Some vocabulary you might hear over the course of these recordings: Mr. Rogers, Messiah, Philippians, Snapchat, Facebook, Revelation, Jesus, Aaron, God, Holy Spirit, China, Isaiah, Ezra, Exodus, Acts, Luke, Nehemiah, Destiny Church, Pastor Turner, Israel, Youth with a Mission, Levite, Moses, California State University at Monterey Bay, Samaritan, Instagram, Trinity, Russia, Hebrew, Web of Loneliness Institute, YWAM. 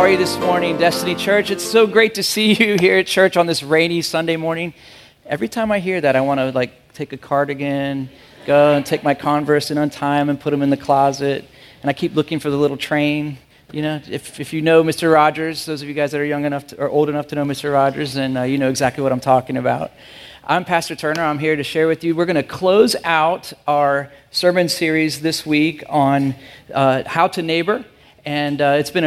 are you this morning, Destiny Church? It's so great to see you here at church on this rainy Sunday morning. Every time I hear that, I want to take a cardigan, go and take my Converse and untie them and put them in the closet. And I keep looking for the little train. You know, if you know Mr. Rogers, those of you guys that are young enough to, or old enough to know Mr. Rogers, then you know exactly what I'm talking about. I'm Pastor Turner. I'm here to share with you. We're going to close out our sermon series this week on how to neighbor. And it's been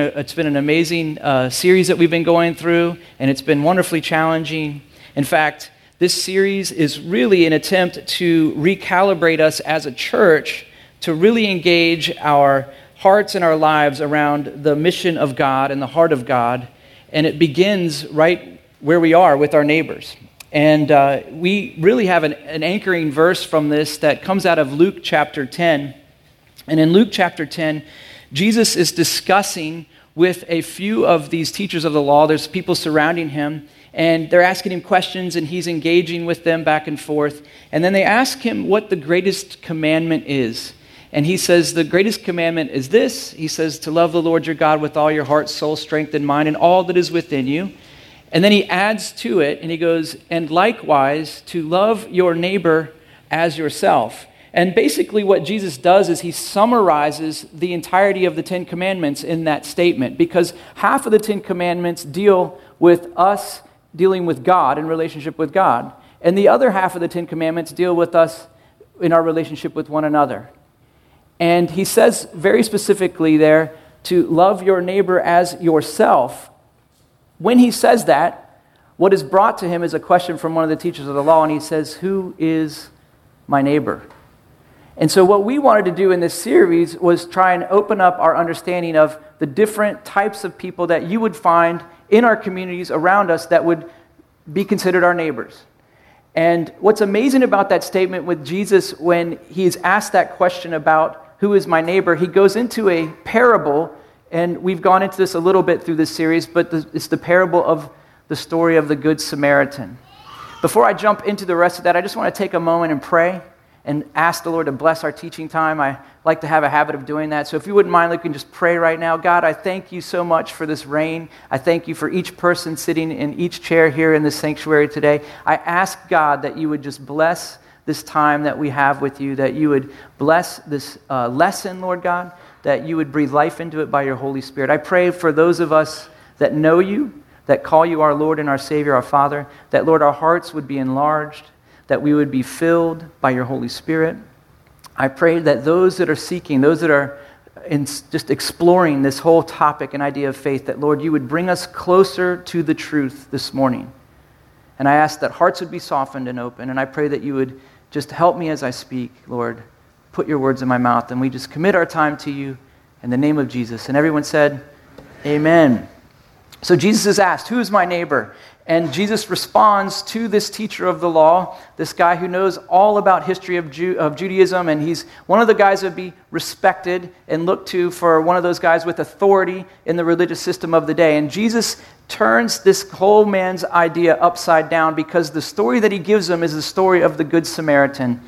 an amazing series that we've been going through, and it's been wonderfully challenging. In fact, this series is really an attempt to recalibrate us as a church to really engage our hearts and our lives around the mission of God and the heart of God. And it begins right where we are with our neighbors. And we really have an anchoring verse from this that comes out of Luke chapter 10. And in Luke chapter 10, Jesus is discussing with a few of these teachers of the law. There's people surrounding him, and they're asking him questions, and he's engaging with them back and forth. And then they ask him what the greatest commandment is. And he says, the greatest commandment is this. He says, to love the Lord your God with all your heart, soul, strength, and mind, and all that is within you. And then he adds to it, and he goes, and likewise, to love your neighbor as yourself. And basically what Jesus does is he summarizes the entirety of the Ten Commandments in that statement, because half of the Ten Commandments deal with us dealing with God in relationship with God. And the other half of the Ten Commandments deal with us in our relationship with one another. And he says very specifically there to love your neighbor as yourself. When he says that, what is brought to him is a question from one of the teachers of the law, and he says, who is my neighbor? And so what we wanted to do in this series was try and open up our understanding of the different types of people that you would find in our communities around us that would be considered our neighbors. And what's amazing about that statement with Jesus when he's asked that question about who is my neighbor, he goes into a parable, and we've gone into this a little bit through this series, but it's the parable of the story of the Good Samaritan. Before I jump into the rest of that, I just want to take a moment and pray and ask the Lord to bless our teaching time. I like to have a habit of doing that. So if you wouldn't mind, we can just pray right now. God, I thank you so much for this rain. I thank you for each person sitting in each chair here in this sanctuary today. I ask, God, that you would just bless this time that we have with you, that you would bless this lesson, Lord God, that you would breathe life into it by your Holy Spirit. I pray for those of us that know you, that call you our Lord and our Savior, our Father, that, Lord, our hearts would be enlarged, that we would be filled by your Holy Spirit. I pray that those that are seeking, those that are just exploring this whole topic and idea of faith, that, Lord, you would bring us closer to the truth this morning. And I ask that hearts would be softened and open, and I pray that you would just help me as I speak, Lord. Put your words in my mouth, and we just commit our time to you in the name of Jesus. And everyone said, amen. So Jesus is asked, who is my neighbor? And Jesus responds to this teacher of the law, this guy who knows all about history of Judaism, and he's one of the guys that would be respected and looked to for one of those guys with authority in the religious system of the day. And Jesus turns this whole man's idea upside down, because the story that he gives him is the story of the Good Samaritan.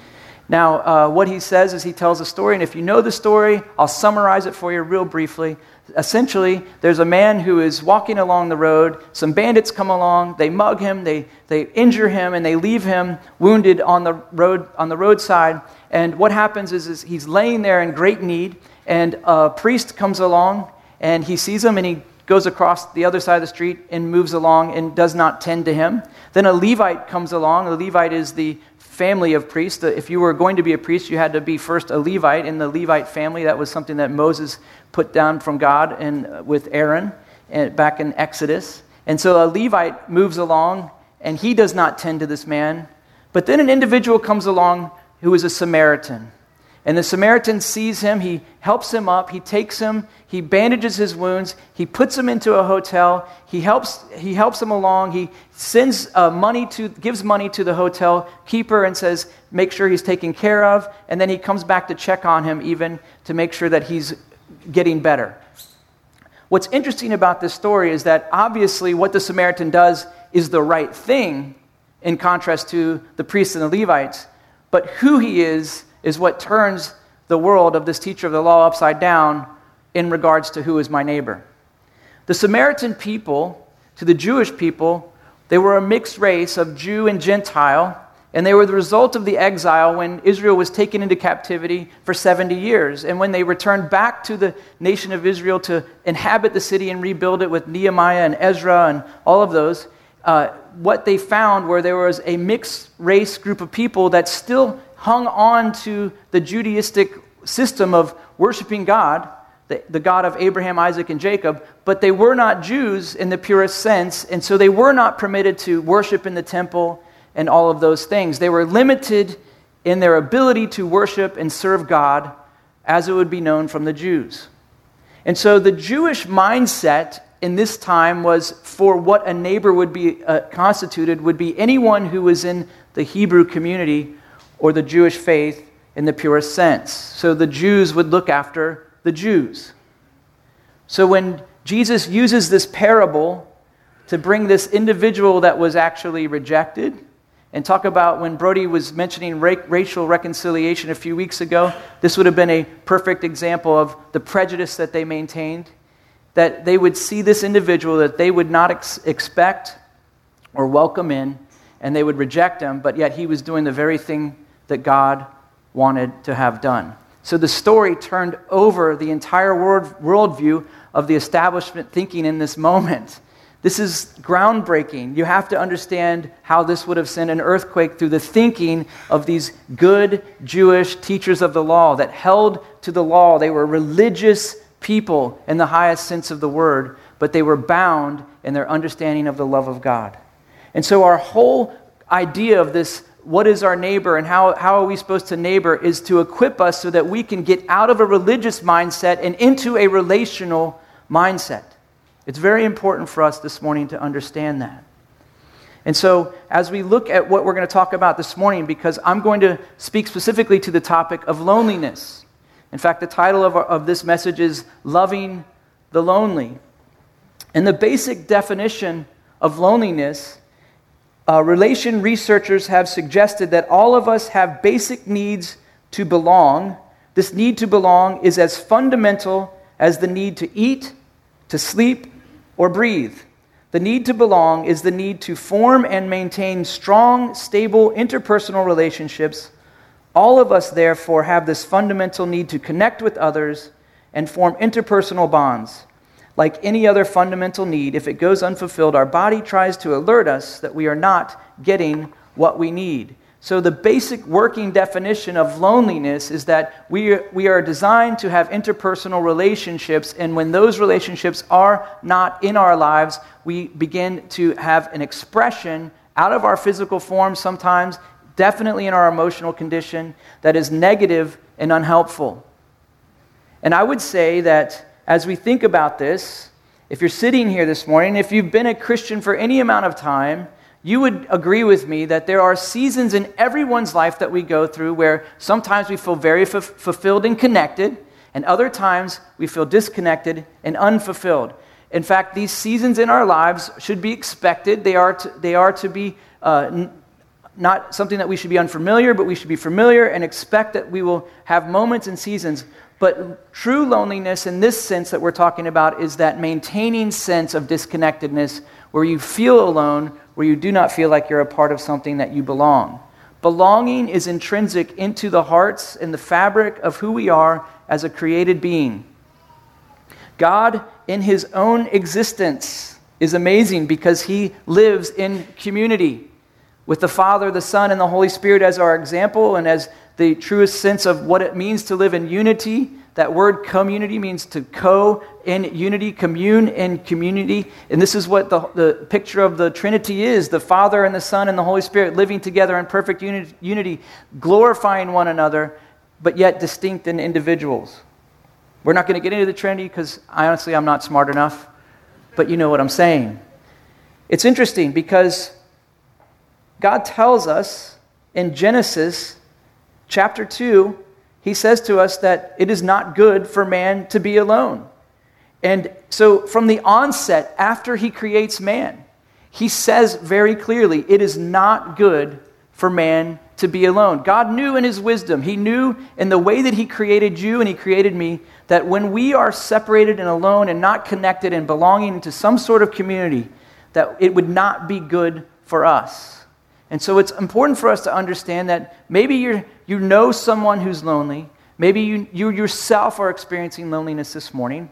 Now, what he says is he tells a story, and if you know the story, I'll summarize it for you real briefly. Essentially, there's a man who is walking along the road. Some bandits come along. They mug him. They injure him, and they leave him wounded on the roadside. And what happens is he's laying there in great need, and a priest comes along, and he sees him, and he goes across the other side of the street and moves along and does not tend to him. Then a Levite comes along. A Levite is the family of priests. If you were going to be a priest, you had to be first a Levite in the Levite family. That was something that Moses put down from God and with Aaron back in Exodus. And so a Levite moves along, and he does not tend to this man. But then an individual comes along who is a Samaritan. And the Samaritan sees him, he helps him up, he takes him, he bandages his wounds, he puts him into a hotel, he helps him along, he sends gives money to the hotel keeper and says, make sure he's taken care of, and then he comes back to check on him even to make sure that he's getting better. What's interesting about this story is that obviously what the Samaritan does is the right thing in contrast to the priests and the Levites, but who he is what turns the world of this teacher of the law upside down in regards to who is my neighbor. The Samaritan people to the Jewish people, they were a mixed race of Jew and Gentile, and they were the result of the exile when Israel was taken into captivity for 70 years. And when they returned back to the nation of Israel to inhabit the city and rebuild it with Nehemiah and Ezra and all of those, what they found were there was a mixed race group of people that still hung on to the Judaistic system of worshiping God, the God of Abraham, Isaac, and Jacob, but they were not Jews in the purest sense, and so they were not permitted to worship in the temple and all of those things. They were limited in their ability to worship and serve God as it would be known from the Jews. And so the Jewish mindset in this time was for what a neighbor would be constituted would be anyone who was in the Hebrew community or the Jewish faith in the purest sense. So the Jews would look after the Jews. So when Jesus uses this parable to bring this individual that was actually rejected, and talk about when Brody was mentioning racial reconciliation a few weeks ago, this would have been a perfect example of the prejudice that they maintained, that they would see this individual that they would not expect or welcome in, and they would reject him, but yet he was doing the very thing that God wanted to have done. So the story turned over the entire worldview of the establishment thinking in this moment. This is groundbreaking. You have to understand how this would have sent an earthquake through the thinking of these good Jewish teachers of the law that held to the law. They were religious people in the highest sense of the word, but they were bound in their understanding of the love of God. And so our whole idea of this, what is our neighbor and how are we supposed to neighbor, is to equip us so that we can get out of a religious mindset and into a relational mindset. It's very important for us this morning to understand that. And so as we look at what we're going to talk about this morning, because I'm going to speak specifically to the topic of loneliness. In fact, the title of this message is Loving the Lonely. And the basic definition of loneliness, relation researchers have suggested that all of us have basic needs to belong. This need to belong is as fundamental as the need to eat, to sleep, or breathe. The need to belong is the need to form and maintain strong, stable, interpersonal relationships. All of us, therefore, have this fundamental need to connect with others and form interpersonal bonds. Like any other fundamental need, if it goes unfulfilled, our body tries to alert us that we are not getting what we need. So the basic working definition of loneliness is that we are designed to have interpersonal relationships, and when those relationships are not in our lives, we begin to have an expression out of our physical form sometimes, definitely in our emotional condition, that is negative and unhelpful. And I would say that as we think about this, if you're sitting here this morning, if you've been a Christian for any amount of time, you would agree with me that there are seasons in everyone's life that we go through where sometimes we feel very fulfilled and connected, and other times we feel disconnected and unfulfilled. In fact, these seasons in our lives should be expected. They are to be not something that we should be unfamiliar, but we should be familiar and expect that we will have moments and seasons. But true loneliness in this sense that we're talking about is that maintaining sense of disconnectedness where you feel alone, where you do not feel like you're a part of something that you belong. Belonging is intrinsic into the hearts and the fabric of who we are as a created being. God, in his own existence, is amazing because he lives in community with the Father, the Son, and the Holy Spirit as our example and as the truest sense of what it means to live in unity. That word community means to co in unity, commune in community. And this is what the picture of the Trinity is, the Father and the Son and the Holy Spirit living together in perfect unity, glorifying one another, but yet distinct in individuals. We're not going to get into the Trinity because I'm not smart enough, but you know what I'm saying. It's interesting because God tells us in Genesis chapter 2, he says to us that it is not good for man to be alone. And so from the onset, after he creates man, he says very clearly, it is not good for man to be alone. God knew in his wisdom, he knew in the way that he created you and he created me, that when we are separated and alone and not connected and belonging to some sort of community, that it would not be good for us. And so it's important for us to understand that maybe you know someone who's lonely. Maybe you yourself are experiencing loneliness this morning.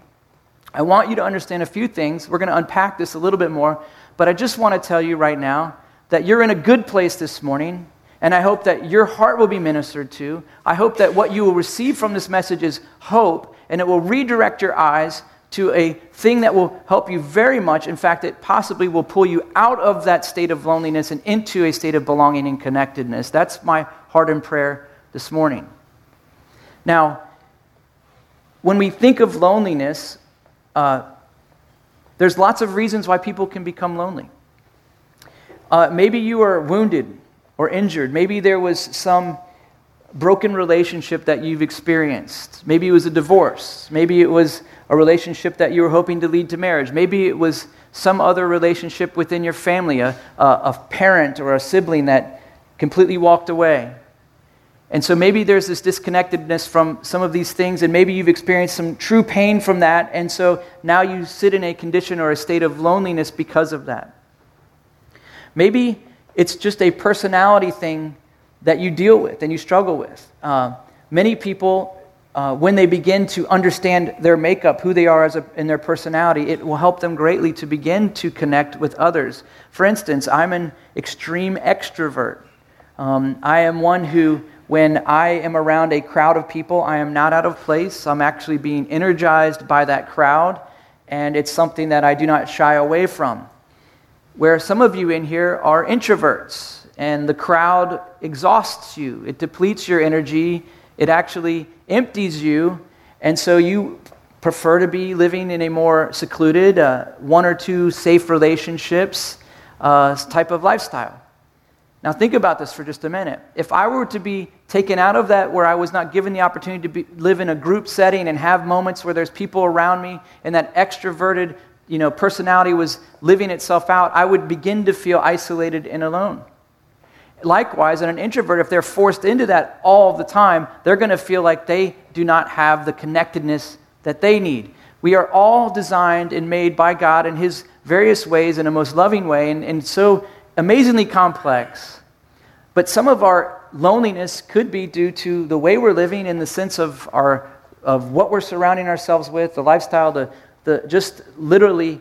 I want you to understand a few things. We're going to unpack this a little bit more, but I just want to tell you right now that you're in a good place this morning, and I hope that your heart will be ministered to. I hope that what you will receive from this message is hope, and it will redirect your eyes to a thing that will help you very much. In fact, it possibly will pull you out of that state of loneliness and into a state of belonging and connectedness. That's my heart and prayer this morning. Now, when we think of loneliness, there's lots of reasons why people can become lonely. Maybe you were wounded or injured. Maybe there was some broken relationship that you've experienced. Maybe it was a divorce. Maybe it was a relationship that you were hoping to lead to marriage. Maybe it was some other relationship within your family, a parent or a sibling that completely walked away. And so maybe there's this disconnectedness from some of these things, and maybe you've experienced some true pain from that, and so now you sit in a condition or a state of loneliness because of that. Maybe it's just a personality thing that you deal with and you struggle with. Many people, when they begin to understand their makeup, who they are in their personality, it will help them greatly to begin to connect with others. For instance, I'm an extreme extrovert. I am one who, when I am around a crowd of people, I am not out of place. I'm actually being energized by that crowd, and it's something that I do not shy away from. Where some of you in here are introverts, and the crowd exhausts you. It depletes your energy. It actually empties you, and so you prefer to be living in a more secluded, one or two safe relationships type of lifestyle. Now think about this for just a minute. If I were to be taken out of that, where I was not given the opportunity to live in a group setting and have moments where there's people around me, and that extroverted, personality was living itself out, I would begin to feel isolated and alone. Likewise, an introvert, if they're forced into that all the time, they're going to feel like they do not have the connectedness that they need. We are all designed and made by God in his various ways in a most loving way, and so amazingly complex. But some of our loneliness could be due to the way we're living, in the sense of what we're surrounding ourselves with, the lifestyle, the just literally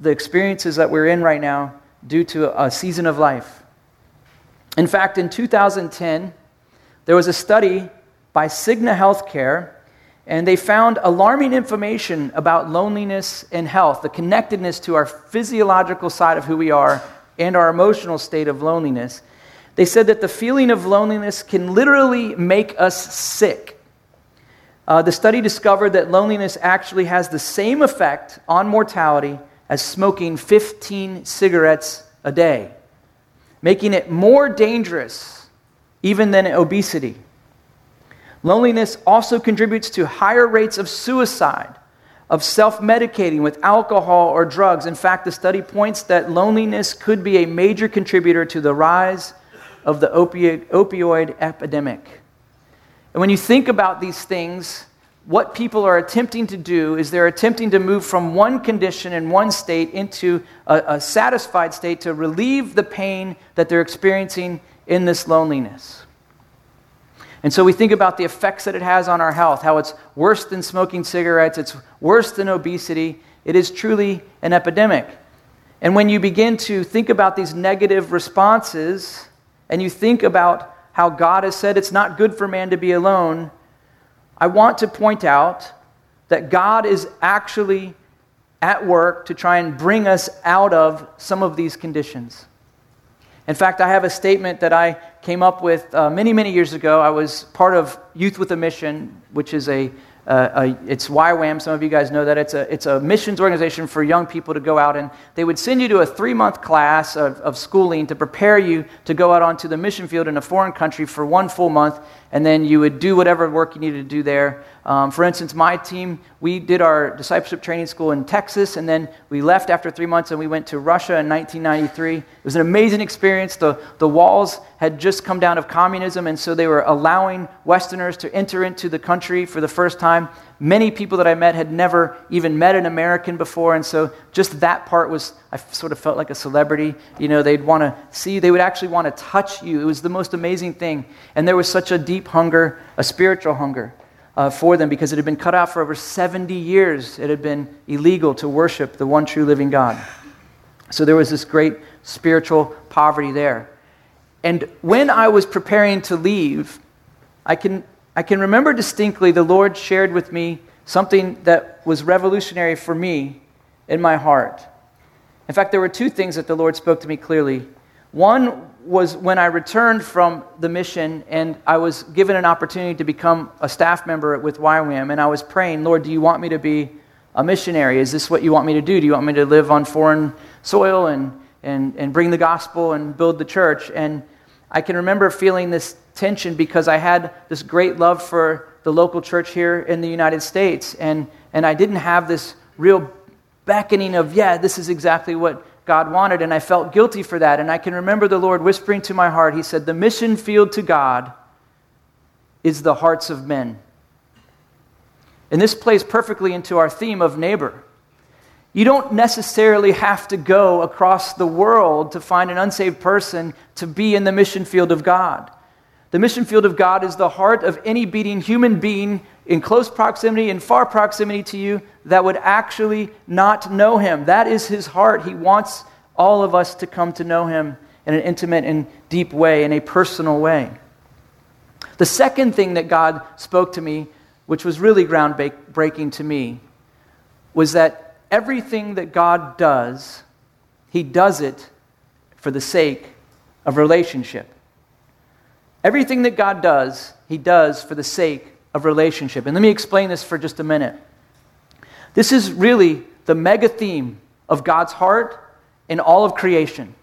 the experiences that we're in right now due to a season of life. In fact, in 2010, there was a study by Cigna Healthcare, and they found alarming information about loneliness and health, the connectedness to our physiological side of who we are and our emotional state of loneliness. They said that the feeling of loneliness can literally make us sick. The study discovered that loneliness actually has the same effect on mortality as smoking 15 cigarettes a day, making it more dangerous even than obesity. Loneliness also contributes to higher rates of suicide, of self-medicating with alcohol or drugs. In fact, the study points that loneliness could be a major contributor to the rise of the opioid epidemic. And when you think about these things, what people are attempting to do is they're attempting to move from one condition and one state into a satisfied state to relieve the pain that they're experiencing in this loneliness. And so we think about the effects that it has on our health, how it's worse than smoking cigarettes, it's worse than obesity. It is truly an epidemic. And when you begin to think about these negative responses, and you think about how God has said it's not good for man to be alone, I want to point out that God is actually at work to try and bring us out of some of these conditions. In fact, I have a statement that I came up with many, many years ago. I was part of Youth with a Mission, which is it's YWAM. Some of you guys know that. It's a missions organization for young people to go out, and they would send you to a 3-month class of schooling to prepare you to go out onto the mission field in a foreign country for 1 full month, and then you would do whatever work you needed to do there For instance, my team, we did our discipleship training school in Texas, and then we left after 3 months and we went to Russia in 1993. It was an amazing experience. The walls had just come down of communism, and so they were allowing Westerners to enter into the country for the first time. Many people that I met had never even met an American before, and so just that part was, I sort of felt like a celebrity. You know, they'd want to see you. They would actually want to touch you. It was the most amazing thing. And there was such a deep hunger, a spiritual hunger for them, because it had been cut off for over 70 years. It had been illegal to worship the one true living God. So there was this great spiritual poverty there. And when I was preparing to leave, I can remember distinctly the Lord shared with me something that was revolutionary for me in my heart. In fact, there were two things that the Lord spoke to me clearly. One was when I returned from the mission and I was given an opportunity to become a staff member with YWAM, and I was praying, Lord, do you want me to be a missionary? Is this what you want me to do? Do you want me to live on foreign soil and bring the gospel and build the church? And I can remember feeling this tension because I had this great love for the local church here in the United States, and I didn't have this real beckoning of, yeah, this is exactly what God wanted, and I felt guilty for that. And I can remember the Lord whispering to my heart, he said, the mission field to God is the hearts of men. And this plays perfectly into our theme of neighbor. You don't necessarily have to go across the world to find an unsaved person to be in the mission field of God. The mission field of God is the heart of any beating human being in close proximity, in far proximity to you, that would actually not know him. That is his heart. He wants all of us to come to know him in an intimate and deep way, in a personal way. The second thing that God spoke to me, which was really groundbreaking to me, was that everything that God does, he does it for the sake of relationship. Everything that God does, he does for the sake of relationship. And let me explain this for just a minute. This is really the mega theme of God's heart in all of creation.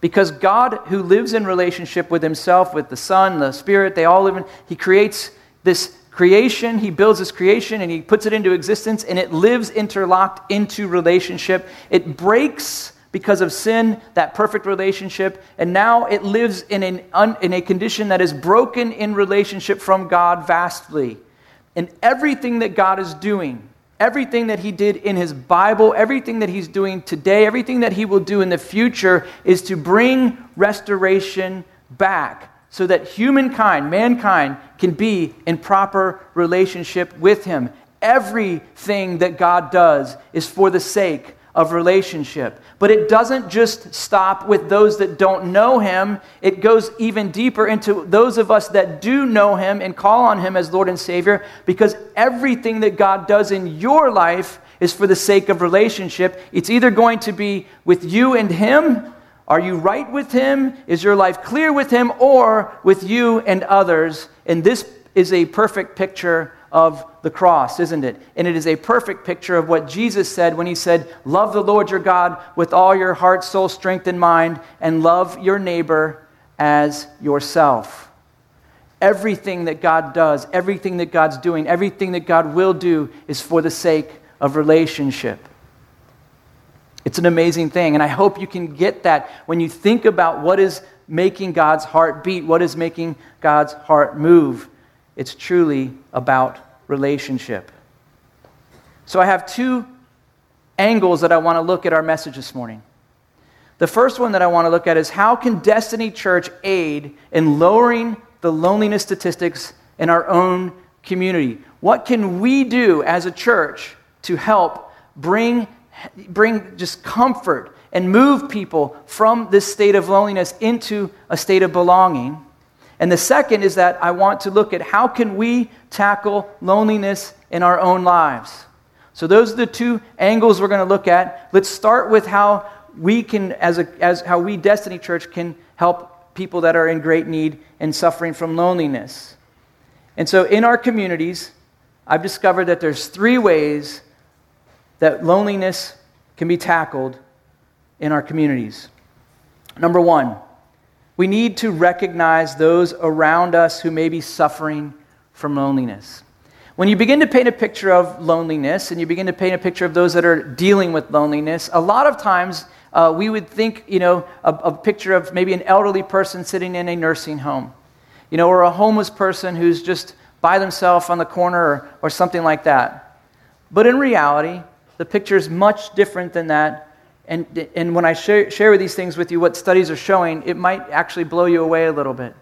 Because God, who lives in relationship with himself, with the Son, the Spirit, they all live in, he creates this creation, he builds this creation, and he puts it into existence, and it lives interlocked into relationship. It breaks, because of sin, that perfect relationship, and now it lives in a condition that is broken in relationship from God vastly. And everything that God is doing, everything that he did in his Bible, everything that he's doing today, everything that he will do in the future is to bring restoration back so that humankind, mankind, can be in proper relationship with him. Everything that God does is for the sake of relationship. But it doesn't just stop with those that don't know him. It goes even deeper into those of us that do know him and call on him as Lord and Savior, because everything that God does in your life is for the sake of relationship. It's either going to be with you and him. Are you right with him? Is your life clear with him? Or with you and others? And this is a perfect picture of the cross, isn't it? And it is a perfect picture of what Jesus said when he said, love the Lord your God with all your heart, soul, strength, and mind, and love your neighbor as yourself. Everything that God does, everything that God's doing, everything that God will do is for the sake of relationship. It's an amazing thing, and I hope you can get that when you think about what is making God's heart beat, what is making God's heart move. It's truly about relationship. So I have two angles that I want to look at our message this morning. The first one that I want to look at is, how can Destiny Church aid in lowering the loneliness statistics in our own community? What can we do as a church to help bring just comfort and move people from this state of loneliness into a state of belonging? And the second is that I want to look at, how can we tackle loneliness in our own lives? So those are the two angles we're going to look at. Let's start with how we can, how we Destiny Church can help people that are in great need and suffering from loneliness. And so in our communities, I've discovered that there's three ways that loneliness can be tackled in our communities. Number one, we need to recognize those around us who may be suffering from loneliness. When you begin to paint a picture of loneliness and you begin to paint a picture of those that are dealing with loneliness, a lot of times we would think, you know, a picture of maybe an elderly person sitting in a nursing home, you know, or a homeless person who's just by themselves on the corner or something like that. But in reality, the picture is much different than that. And when I share these things with you, what studies are showing, it might actually blow you away a little bit.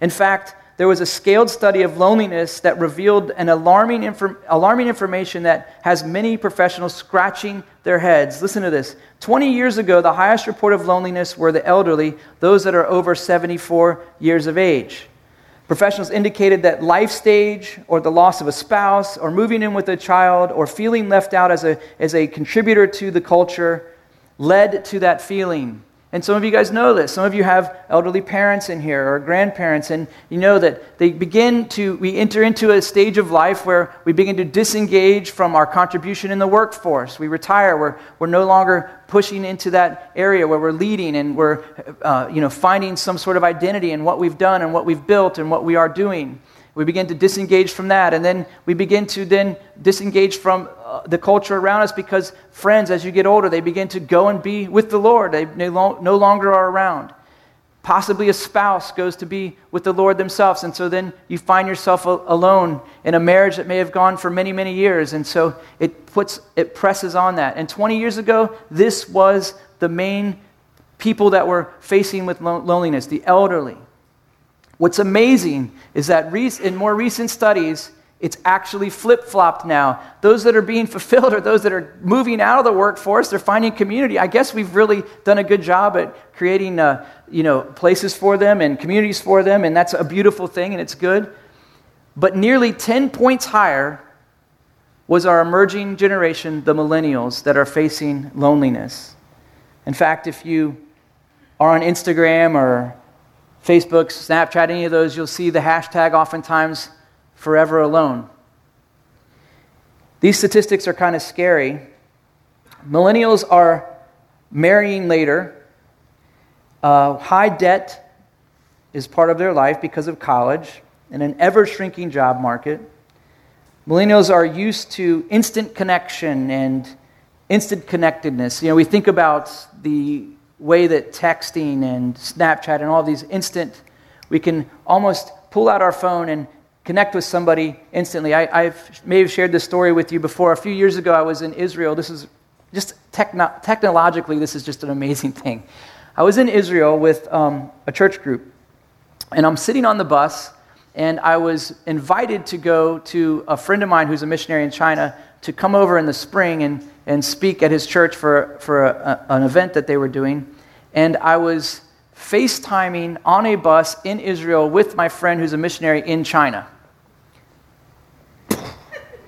In fact, there was a scaled study of loneliness that revealed an alarming information that has many professionals scratching their heads. Listen to this. 20 years ago, the highest report of loneliness were the elderly, those that are over 74 years of age. Professionals indicated that life stage or the loss of a spouse or moving in with a child or feeling left out as a contributor to the culture led to that feeling. And some of you guys know this. Some of you have elderly parents in here or grandparents, and you know that we enter into a stage of life where we begin to disengage from our contribution in the workforce. We retire. We're no longer pushing into that area where we're leading and we're finding some sort of identity in what we've done and what we've built and what we are doing. We begin to disengage from that, and then we begin to disengage from the culture around us because friends, as you get older, they begin to go and be with the Lord. They no longer are around. Possibly a spouse goes to be with the Lord themselves, and so then you find yourself alone in a marriage that may have gone for many, many years, and so it presses on that. And 20 years ago, this was the main people that were facing with loneliness, the elderly. What's amazing is that in more recent studies, it's actually flip-flopped now. Those that are being fulfilled are those that are moving out of the workforce. They're finding community. I guess we've really done a good job at creating places for them and communities for them, and that's a beautiful thing, and it's good. But nearly 10 points higher was our emerging generation, the millennials, that are facing loneliness. In fact, if you are on Instagram or Facebook, Snapchat, any of those, you'll see the hashtag oftentimes, forever alone. These statistics are kind of scary. Millennials are marrying later. High debt is part of their life because of college and an ever-shrinking job market. Millennials are used to instant connection and instant connectedness. You know, we think about the way that texting and Snapchat and all these instant, we can almost pull out our phone and connect with somebody instantly. I've may have shared this story with you before. A few years ago, I was in Israel. This is just technologically, this is just an amazing thing. I was in Israel with a church group, and I'm sitting on the bus, and I was invited to go to a friend of mine who's a missionary in China to come over in the spring and speak at his church for an event that they were doing. And I was FaceTiming on a bus in Israel with my friend who's a missionary in China.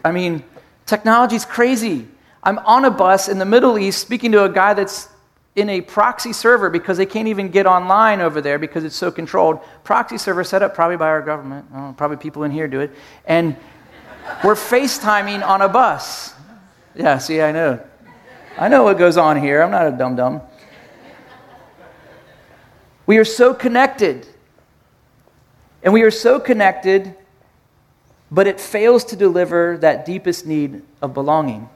I mean, technology's crazy. I'm on a bus in the Middle East speaking to a guy that's in a proxy server because they can't even get online over there because it's so controlled. Proxy server set up probably by our government. Oh, probably people in here do it. And we're FaceTiming on a bus. Yeah, see, I know what goes on here. I'm not a dum-dum. We are so connected. And we are so connected, but it fails to deliver that deepest need of belonging.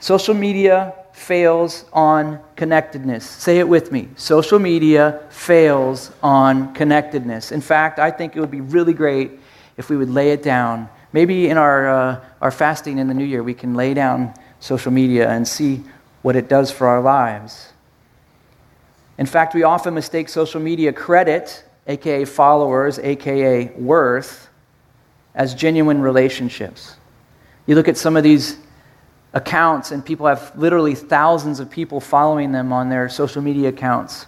Social media fails on connectedness. Say it with me. Social media fails on connectedness. In fact, I think it would be really great if we would lay it down. Maybe in our fasting in the new year, we can lay down social media and see what it does for our lives. In fact, we often mistake social media credit, aka followers, aka worth, as genuine relationships. You look at some of these accounts, and people have literally thousands of people following them on their social media accounts.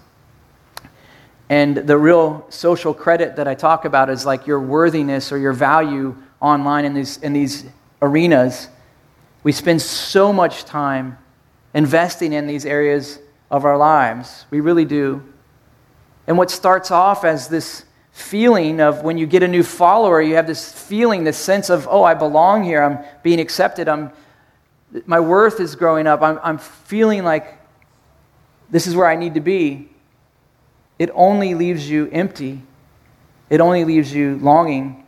And the real social credit that I talk about is like your worthiness or your value online in these arenas. We spend so much time investing in these areas of our lives. We really do. And what starts off as this feeling of when you get a new follower, you have this feeling, this sense of, oh, I belong here. I'm being accepted. My worth is growing up. I'm feeling like this is where I need to be. It only leaves you empty. It only leaves you longing.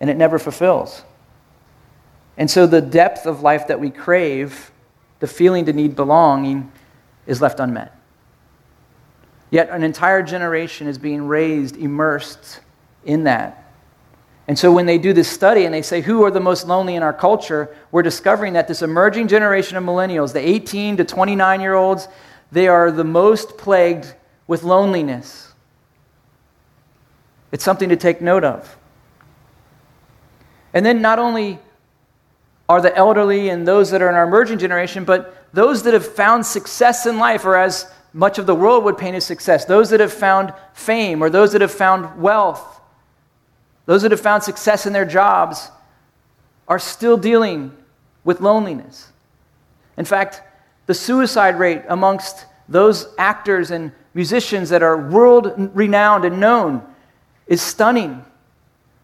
And it never fulfills. And so the depth of life that we crave, the feeling to need belonging, is left unmet. Yet an entire generation is being raised, immersed in that. And so when they do this study and they say, who are the most lonely in our culture? We're discovering that this emerging generation of millennials, the 18 to 29-year-olds, they are the most plagued with loneliness. It's something to take note of. And then not only are the elderly and those that are in our emerging generation, but those that have found success in life, or as much of the world would paint as success, those that have found fame or those that have found wealth, those that have found success in their jobs are still dealing with loneliness. In fact, the suicide rate amongst those actors and musicians that are world-renowned and known is stunning,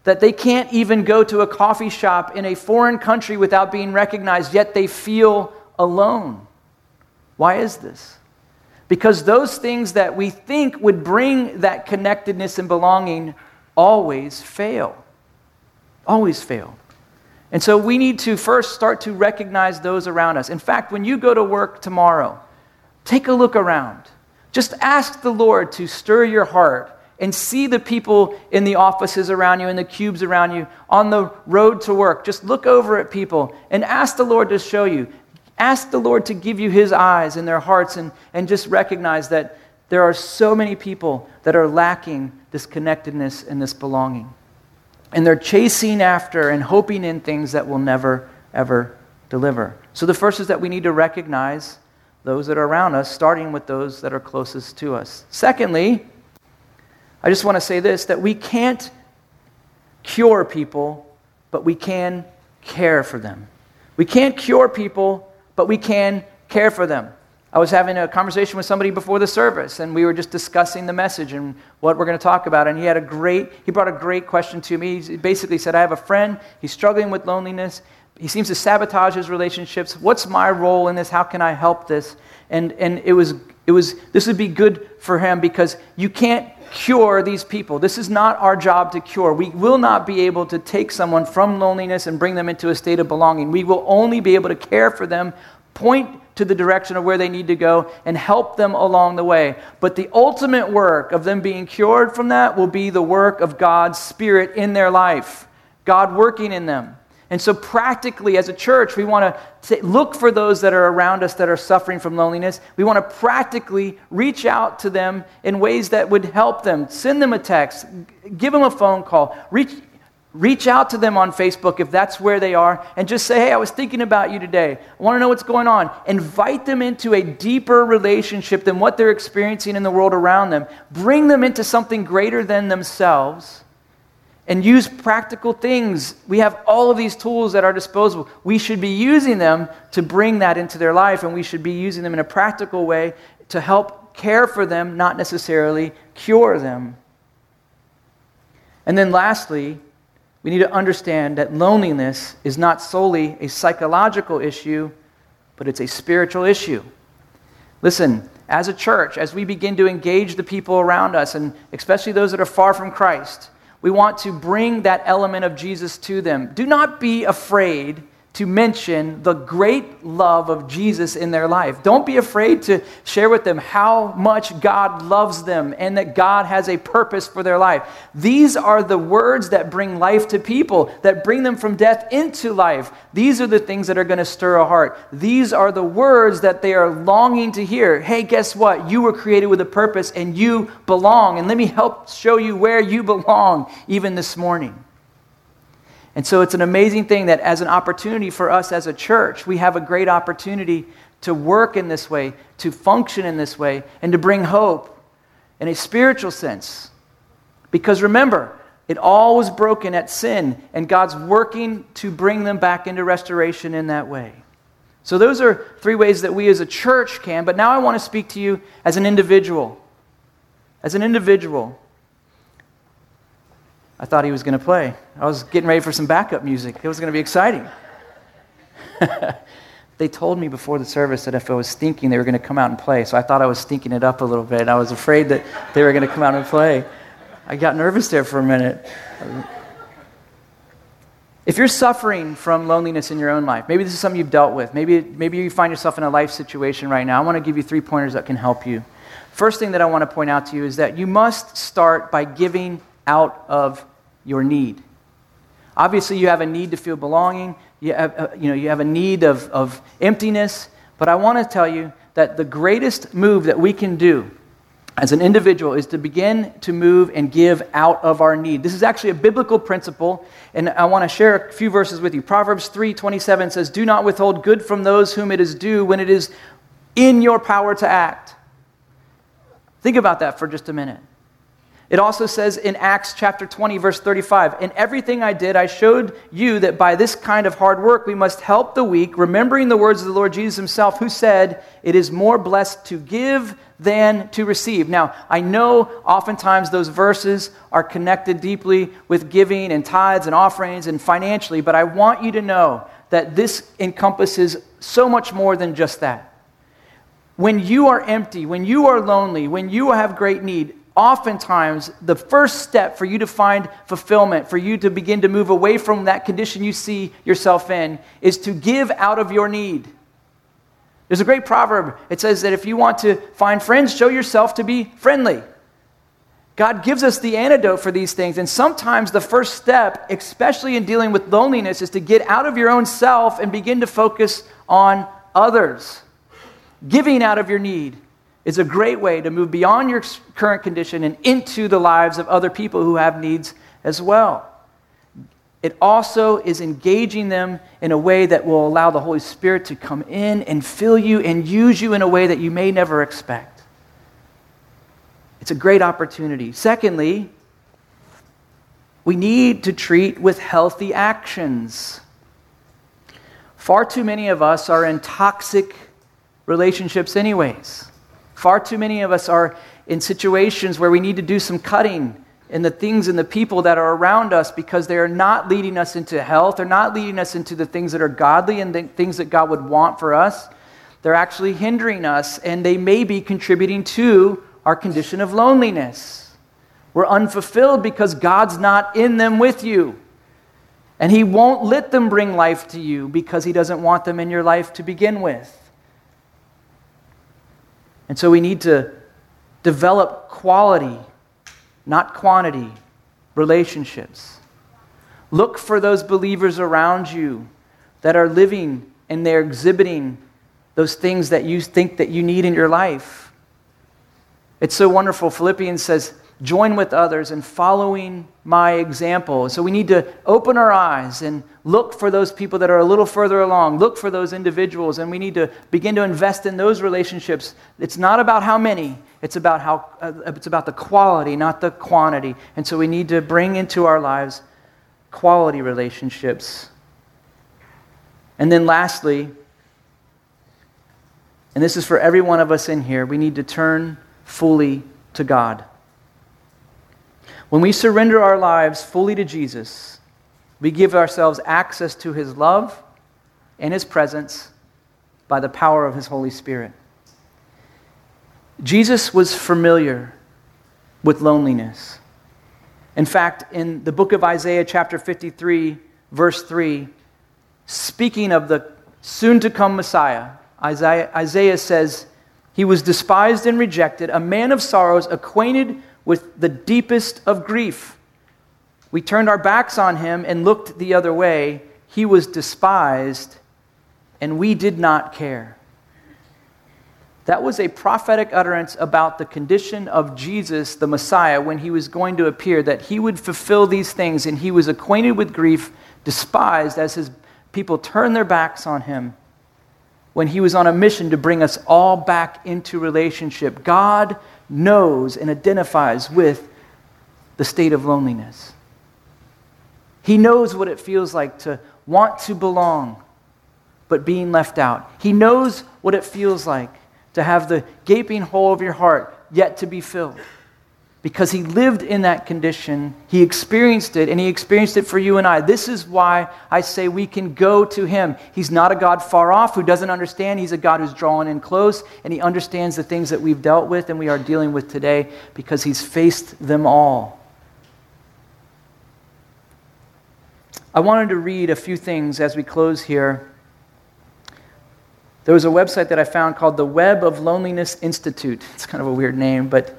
that they can't even go to a coffee shop in a foreign country without being recognized, yet they feel alone. Why is this? Because those things that we think would bring that connectedness and belonging always fail. Always fail. And so we need to first start to recognize those around us. In fact, when you go to work tomorrow, take a look around. Just ask the Lord to stir your heart and see the people in the offices around you, in the cubes around you, on the road to work. Just look over at people and ask the Lord to show you. Ask the Lord to give you his eyes and their hearts, and just recognize that there are so many people that are lacking this connectedness and this belonging. And they're chasing after and hoping in things that will never, ever deliver. So the first is that we need to recognize those that are around us, starting with those that are closest to us. Secondly, I just want to say this, that we can't cure people, but we can care for them. We can't cure people, but we can care for them. I was having a conversation with somebody before the service, and we were just discussing the message and what we're going to talk about, and he brought a great question to me. He basically said, I have a friend, he's struggling with loneliness, he seems to sabotage his relationships, what's my role in this, how can I help this? And it was this would be good for him, because you can't cure these people. This is not our job to cure. We will not be able to take someone from loneliness and bring them into a state of belonging. We will only be able to care for them, point to the direction of where they need to go, and help them along the way. But the ultimate work of them being cured from that will be the work of God's Spirit in their life, God working in them. And so practically, as a church, we want to look for those that are around us that are suffering from loneliness. We want to practically reach out to them in ways that would help them. Send them a text, give them a phone call, Reach out to them on Facebook if that's where they are, and just say, hey, I was thinking about you today. I want to know what's going on. Invite them into a deeper relationship than what they're experiencing in the world around them. Bring them into something greater than themselves, and use practical things. We have all of these tools at our disposal. We should be using them to bring that into their life, and we should be using them in a practical way to help care for them, not necessarily cure them. And then lastly, we need to understand that loneliness is not solely a psychological issue, but it's a spiritual issue. Listen, as a church, as we begin to engage the people around us, and especially those that are far from Christ, we want to bring that element of Jesus to them. Do not be afraid to mention the great love of Jesus in their life. Don't be afraid to share with them how much God loves them and that God has a purpose for their life. These are the words that bring life to people, that bring them from death into life. These are the things that are going to stir a heart. These are the words that they are longing to hear. Hey, guess what? You were created with a purpose and you belong. And let me help show you where you belong even this morning. And so it's an amazing thing that as an opportunity for us as a church, we have a great opportunity to work in this way, to function in this way, and to bring hope in a spiritual sense. Because remember, it all was broken at sin, and God's working to bring them back into restoration in that way. So those are three ways that we as a church can, but now I want to speak to you as an individual. As an individual. I thought he was going to play. I was getting ready for some backup music. It was going to be exciting. They told me before the service that if I was thinking, they were going to come out and play. So I thought I was thinking it up a little bit. I was afraid that they were going to come out and play. I got nervous there for a minute. If you're suffering from loneliness in your own life, maybe this is something you've dealt with, maybe you find yourself in a life situation right now, I want to give you 3 pointers that can help you. First thing that I want to point out to you is that you must start by giving out of your need. Obviously, you have a need to feel belonging. You have a need of emptiness. But I want to tell you that the greatest move that we can do as an individual is to begin to move and give out of our need. This is actually a biblical principle, and I want to share a few verses with you. Proverbs 3:27 says, "Do not withhold good from those whom it is due when it is in your power to act." Think about that for just a minute. It also says in Acts chapter 20, verse 35, "In everything I did, I showed you that by this kind of hard work we must help the weak, remembering the words of the Lord Jesus himself, who said, 'It is more blessed to give than to receive.'" Now, I know oftentimes those verses are connected deeply with giving and tithes and offerings and financially, but I want you to know that this encompasses so much more than just that. When you are empty, when you are lonely, when you have great need, oftentimes, the first step for you to find fulfillment, for you to begin to move away from that condition you see yourself in, is to give out of your need. There's a great proverb. It says that if you want to find friends, show yourself to be friendly. God gives us the antidote for these things, and sometimes the first step, especially in dealing with loneliness, is to get out of your own self and begin to focus on others. Giving out of your need is a great way to move beyond your current condition and into the lives of other people who have needs as well. It also is engaging them in a way that will allow the Holy Spirit to come in and fill you and use you in a way that you may never expect. It's a great opportunity. Secondly, we need to treat with healthy actions. Far too many of us are in toxic relationships anyways. Far too many of us are in situations where we need to do some cutting in the things and the people that are around us because they are not leading us into health. They're not leading us into the things that are godly and the things that God would want for us. They're actually hindering us, and they may be contributing to our condition of loneliness. We're unfulfilled because God's not in them with you. And he won't let them bring life to you because he doesn't want them in your life to begin with. And so we need to develop quality, not quantity, relationships. Look for those believers around you that are living and they're exhibiting those things that you think that you need in your life. It's so wonderful. Philippians says, "Join with others in following my example." So we need to open our eyes and look for those people that are a little further along. Look for those individuals, and we need to begin to invest in those relationships. It's not about how many; it's about the quality, not the quantity. And so we need to bring into our lives quality relationships. And then, lastly, and this is for every one of us in here, we need to turn fully to God. When we surrender our lives fully to Jesus, we give ourselves access to his love and his presence by the power of his Holy Spirit. Jesus was familiar with loneliness. In fact, in the book of Isaiah chapter 53, verse 3, speaking of the soon-to-come Messiah, Isaiah says, "He was despised and rejected, a man of sorrows, acquainted with the deepest of grief. We turned our backs on him and looked the other way. He was despised, and we did not care." That was a prophetic utterance about the condition of Jesus, the Messiah, when he was going to appear, that he would fulfill these things, and he was acquainted with grief, despised as his people turned their backs on him, when he was on a mission to bring us all back into relationship. God knows and identifies with the state of loneliness. He knows what it feels like to want to belong, but being left out. He knows what it feels like to have the gaping hole of your heart yet to be filled. Because he lived in that condition, he experienced it, and he experienced it for you and I. This is why I say we can go to him. He's not a God far off who doesn't understand. He's a God who's drawn in close, and he understands the things that we've dealt with and we are dealing with today because he's faced them all. I wanted to read a few things as we close here. There was a website that I found called the Web of Loneliness Institute. It's kind of a weird name, but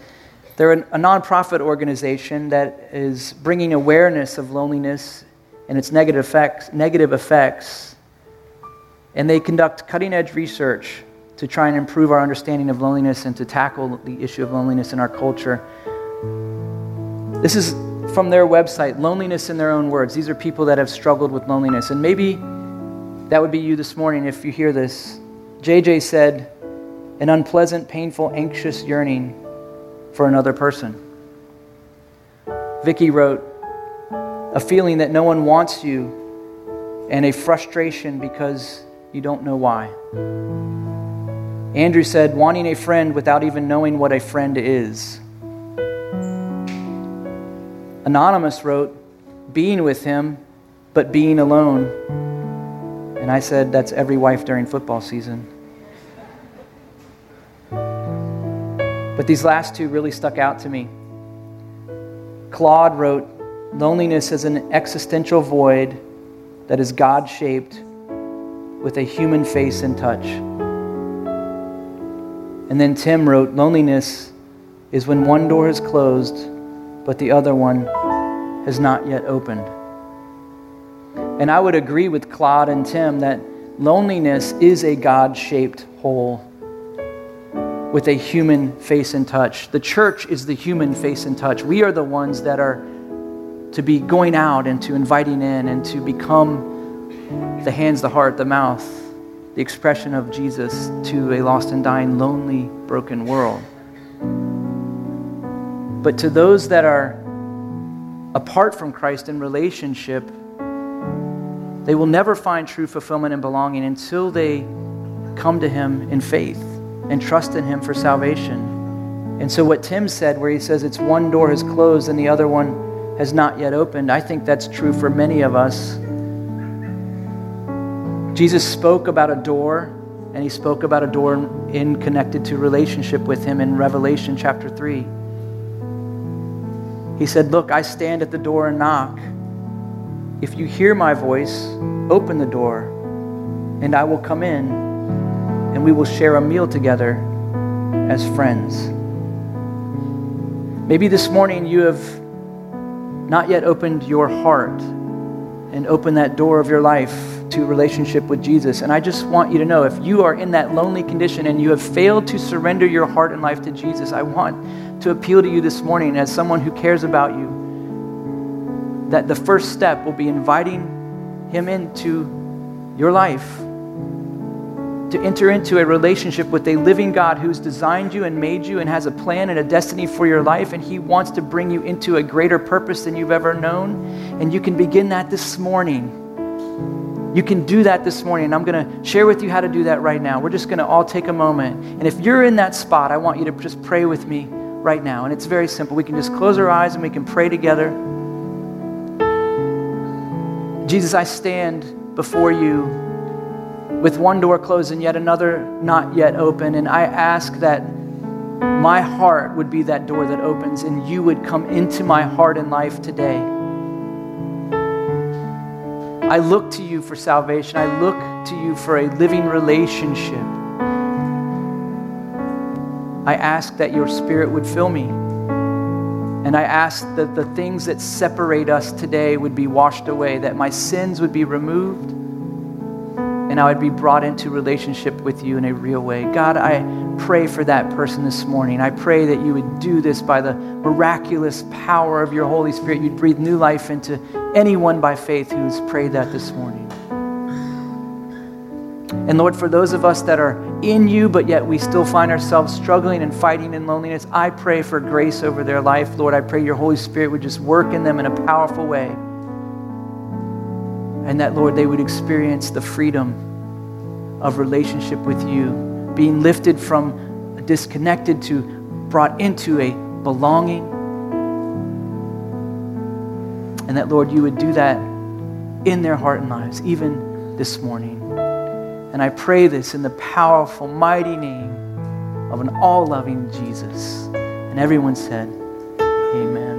they're a nonprofit organization that is bringing awareness of loneliness and its negative effects. And they conduct cutting-edge research to try and improve our understanding of loneliness and to tackle the issue of loneliness in our culture. This is from their website, Loneliness in Their Own Words. These are people that have struggled with loneliness. And maybe that would be you this morning if you hear this. JJ said, an unpleasant, painful, anxious yearning for another person. Vicky wrote, a feeling that no one wants you and a frustration because you don't know why. Andrew said, wanting a friend without even knowing what a friend is. Anonymous wrote, being with him, but being alone. And I said, that's every wife during football season. But these last two really stuck out to me. Claude wrote, loneliness is an existential void that is God-shaped with a human face and touch. And then Tim wrote, loneliness is when one door is closed but the other one has not yet opened. And I would agree with Claude and Tim that loneliness is a God-shaped hole with a human face and touch. The church is the human face and touch. We are the ones that are to be going out and to inviting in and to become the hands, the heart, the mouth, the expression of Jesus to a lost and dying, lonely, broken world. But to those that are apart from Christ in relationship, they will never find true fulfillment and belonging until they come to Him in faith and trust in Him for salvation. And so what Tim said, where he says it's one door has closed and the other one has not yet opened, I think that's true for many of us. Jesus spoke about a door, and He spoke about a door in connected to relationship with Him in Revelation chapter 3. He said, look, I stand at the door and knock. If you hear my voice, open the door, and I will come in, and we will share a meal together as friends. Maybe this morning you have not yet opened your heart and opened that door of your life to relationship with Jesus. And I just want you to know, if you are in that lonely condition and you have failed to surrender your heart and life to Jesus, I want to appeal to you this morning as someone who cares about you, that the first step will be inviting Him into your life, to enter into a relationship with a living God who's designed you and made you and has a plan and a destiny for your life, and He wants to bring you into a greater purpose than you've ever known. And you can begin that this morning. You can do that this morning, and I'm going to share with you how to do that right now. We're just going to all take a moment. And if you're in that spot, I want you to just pray with me right now. And it's very simple. We can just close our eyes and we can pray together. Jesus, I stand before you with one door closed and yet another not yet open. And I ask that my heart would be that door that opens and you would come into my heart and life today. I look to you for salvation. I look to you for a living relationship. I ask that your Spirit would fill me. And I ask that the things that separate us today would be washed away, that my sins would be removed, and I would be brought into relationship with you in a real way. God, I pray for that person this morning. I pray that you would do this by the miraculous power of your Holy Spirit. You'd breathe new life into anyone by faith who's prayed that this morning. And Lord, for those of us that are in you, but yet we still find ourselves struggling and fighting in loneliness, I pray for grace over their life. Lord, I pray your Holy Spirit would just work in them in a powerful way. And that, Lord, they would experience the freedom of relationship with you, being lifted from disconnected to brought into a belonging. And that, Lord, you would do that in their heart and lives, even this morning. And I pray this in the powerful, mighty name of an all-loving Jesus. And everyone said, amen.